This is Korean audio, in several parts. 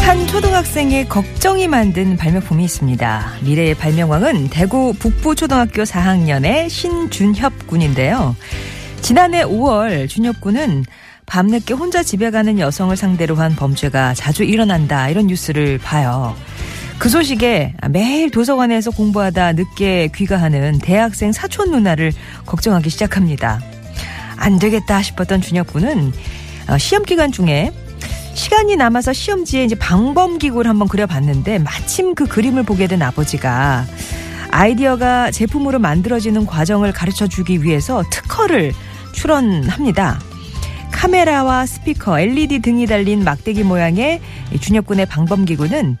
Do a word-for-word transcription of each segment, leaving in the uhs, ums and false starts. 한 초등학생의 걱정이 만든 발명품이 있습니다. 미래의 발명왕은 대구 북부초등학교 사 학년의 신준혁 군인데요. 지난해 오월 준혁 군은 밤늦게 혼자 집에 가는 여성을 상대로 한 범죄가 자주 일어난다, 이런 뉴스를 봐요. 그 소식에 매일 도서관에서 공부하다 늦게 귀가하는 대학생 사촌 누나를 걱정하기 시작합니다. 안 되겠다 싶었던 준혁 군은 시험 기간 중에 시간이 남아서 시험지에 이제 방범기구를 한번 그려봤는데, 마침 그 그림을 보게 된 아버지가 아이디어가 제품으로 만들어지는 과정을 가르쳐주기 위해서 특허를 출원합니다. 카메라와 스피커, 엘이디 등이 달린 막대기 모양의 준혁군의 방범기구는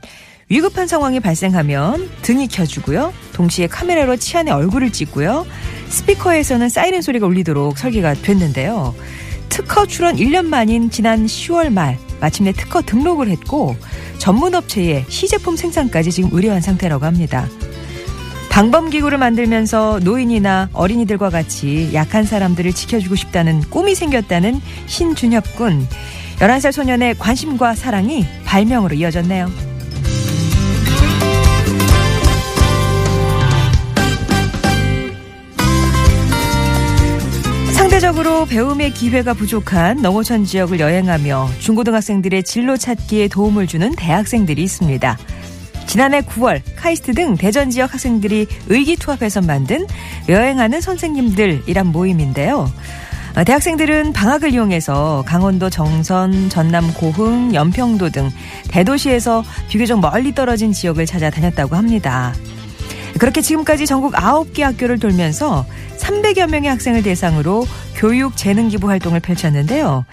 위급한 상황이 발생하면 등이 켜주고요, 동시에 카메라로 치안의 얼굴을 찍고요, 스피커에서는 사이렌 소리가 울리도록 설계가 됐는데요. 특허 출원 일 년 만인 지난 시월 말 마침내 특허 등록을 했고, 전문업체에 시제품 생산까지 지금 의뢰한 상태라고 합니다. 방범기구를 만들면서 노인이나 어린이들과 같이 약한 사람들을 지켜주고 싶다는 꿈이 생겼다는 신준혁 군. 열한 살 소년의 관심과 사랑이 발명으로 이어졌네요. 상대적으로 배움의 기회가 부족한 농어촌 지역을 여행하며 중고등학생들의 진로 찾기에 도움을 주는 대학생들이 있습니다. 지난해 구월 카이스트 등 대전 지역 학생들이 의기투합해서 만든 여행하는 선생님들이란 모임인데요. 대학생들은 방학을 이용해서 강원도 정선, 전남 고흥, 연평도 등 대도시에서 비교적 멀리 떨어진 지역을 찾아 다녔다고 합니다. 그렇게 지금까지 전국 아홉 개 학교를 돌면서 삼백여 명의 학생을 대상으로 교육 재능 기부 활동을 펼쳤는데요.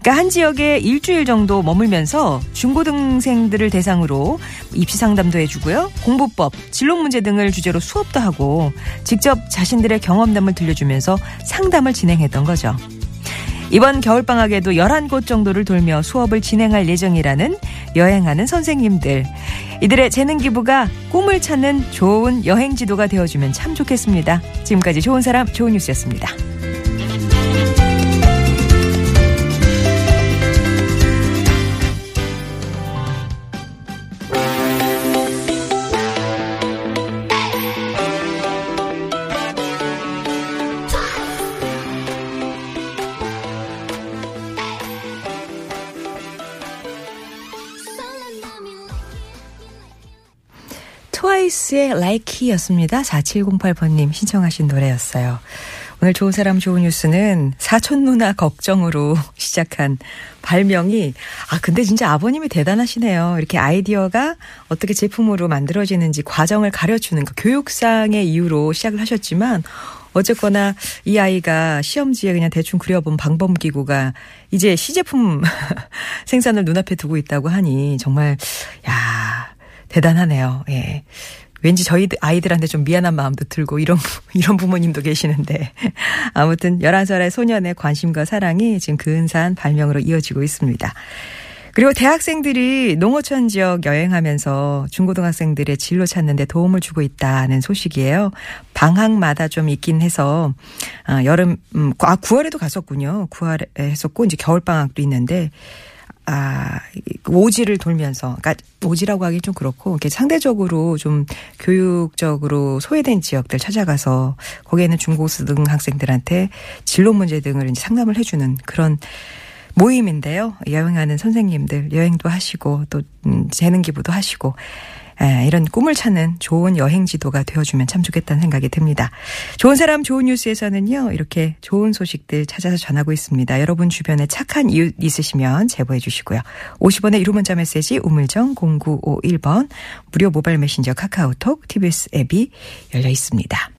그러니까 한 지역에 일주일 정도 머물면서 중고등생들을 대상으로 입시 상담도 해주고요, 공부법, 진로 문제 등을 주제로 수업도 하고, 직접 자신들의 경험담을 들려주면서 상담을 진행했던 거죠. 이번 겨울방학에도 열한 곳 정도를 돌며 수업을 진행할 예정이라는 여행하는 선생님들. 이들의 재능 기부가 꿈을 찾는 좋은 여행 지도가 되어주면 참 좋겠습니다. 지금까지 좋은 사람, 좋은 뉴스였습니다. 트와이스의 Like 였습니다. 사칠공팔 번님 신청하신 노래였어요. 오늘 좋은 사람 좋은 뉴스는 사촌 누나 걱정으로 시작한 발명이, 아 근데 진짜 아버님이 대단하시네요. 이렇게 아이디어가 어떻게 제품으로 만들어지는지 과정을 가르쳐주는 그 교육상의 이유로 시작을 하셨지만, 어쨌거나 이 아이가 시험지에 그냥 대충 그려본 방범기구가 이제 시제품 생산을 눈앞에 두고 있다고 하니 정말 야 대단하네요. 예. 왠지 저희 아이들한테 좀 미안한 마음도 들고, 이런, 이런 부모님도 계시는데. 아무튼 열한 살의 소년의 관심과 사랑이 지금 근사한 발명으로 이어지고 있습니다. 그리고 대학생들이 농어촌 지역 여행하면서 중고등학생들의 진로 찾는 데 도움을 주고 있다는 소식이에요. 방학마다 좀 있긴 해서 여름, 아, 구월에도 갔었군요. 구월에 했었고, 이제 겨울방학도 있는데, 아, 오지를 돌면서, 그러니까 오지라고 하긴 좀 그렇고, 이렇게 상대적으로 좀 교육적으로 소외된 지역들 찾아가서 거기에 있는 중고등 학생들한테 진로 문제 등을 이제 상담을 해주는 그런 모임인데요. 여행하는 선생님들, 여행도 하시고 또 재능 기부도 하시고, 예, 이런 꿈을 찾는 좋은 여행 지도가 되어주면 참 좋겠다는 생각이 듭니다. 좋은 사람 좋은 뉴스에서는요, 이렇게 좋은 소식들 찾아서 전하고 있습니다. 여러분 주변에 착한 이웃 있으시면 제보해 주시고요. 오십 원의 일 호 문자 메시지 우물정 공구오일 번, 무료 모바일 메신저 카카오톡, 티비에스 앱이 열려 있습니다.